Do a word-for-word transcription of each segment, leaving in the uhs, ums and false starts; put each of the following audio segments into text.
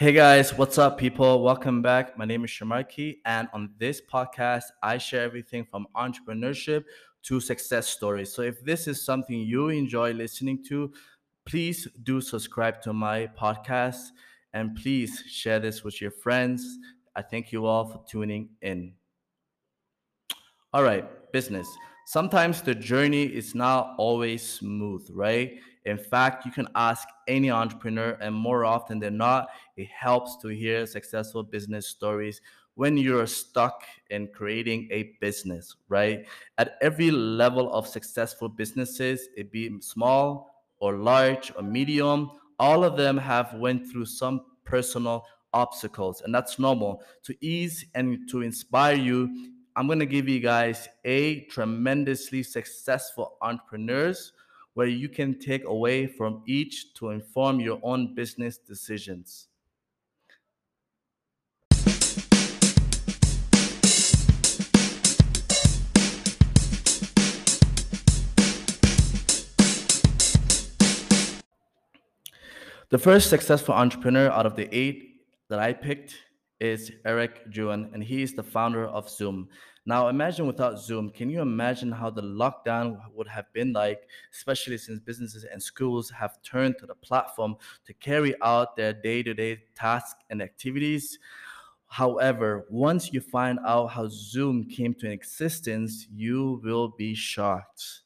Hey guys, what's up people? Welcome back. My name is Shamarki, and on this podcast, I share everything from entrepreneurship to success stories. So if this is something you enjoy listening to, please do subscribe to my podcast and please share this with your friends. I thank you all for tuning in. All right, business. Sometimes the journey is not always smooth, right? In fact, you can ask any entrepreneur, and more often than not, it helps to hear successful business stories when you're stuck in creating a business, right? At every level of successful businesses, it be small or large or medium, all of them have went through some personal obstacles, and that's normal. To ease and to inspire you, I'm going to give you guys eight tremendously successful entrepreneurs where you can take away from each to inform your own business decisions. The first successful entrepreneur out of the eight that I picked is Eric Yuan, and he is the founder of Zoom. Now imagine without Zoom, can you imagine how the lockdown would have been like, especially since businesses and schools have turned to the platform to carry out their day-to-day tasks and activities? However, once you find out how Zoom came to existence, you will be shocked.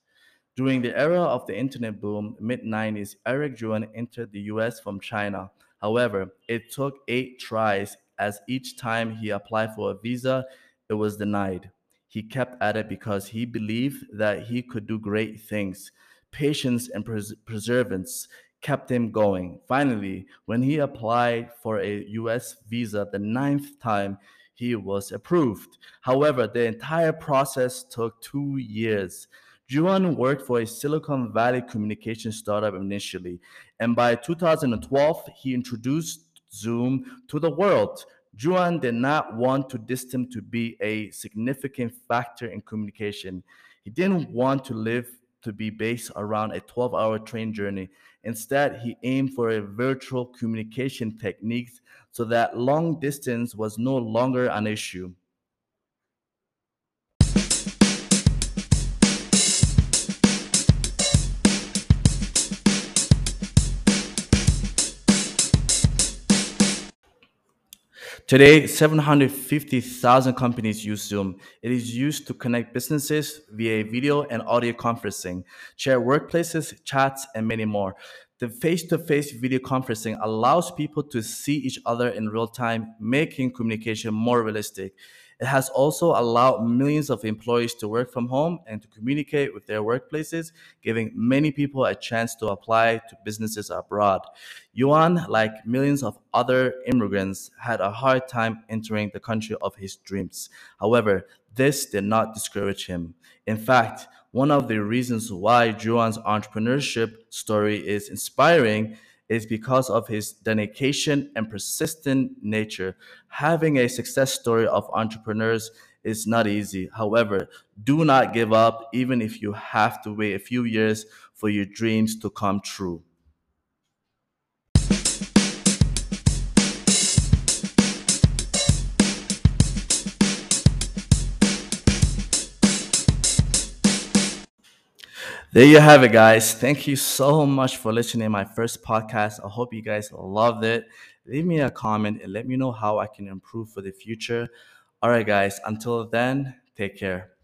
During the era of the internet boom, mid nineties, Eric Yuan entered the U S from China. However, it took eight tries, as each time he applied for a visa, it was denied. He kept at it because he believed that he could do great things. Patience and pers- perseverance kept him going. Finally, when he applied for a U S visa the ninth time, he was approved. However, the entire process took two years. Yuan worked for a Silicon Valley communication startup initially, and by two thousand twelve, he introduced Zoom to the world. Yuan did not want to distance to be a significant factor in communication. He didn't want to live to be based around a twelve-hour train journey. Instead, he aimed for a virtual communication technique so that long distance was no longer an issue. Today, seven hundred fifty thousand companies use Zoom. It is used to connect businesses via video and audio conferencing, share workplaces, chats, and many more. The face-to-face video conferencing allows people to see each other in real time, making communication more realistic. It has also allowed millions of employees to work from home and to communicate with their workplaces, giving many people a chance to apply to businesses abroad. Yuan, like millions of other immigrants, had a hard time entering the country of his dreams. However, this did not discourage him. In fact, one of the reasons why Yuan's entrepreneurship story is inspiring is because of his dedication and persistent nature. Having a success story of entrepreneurs is not easy. However, do not give up, even if you have to wait a few years for your dreams to come true. There you have it, guys. Thank you so much for listening to my first podcast. I hope you guys loved it. Leave me a comment and let me know how I can improve for the future. All right, guys. Until then, take care.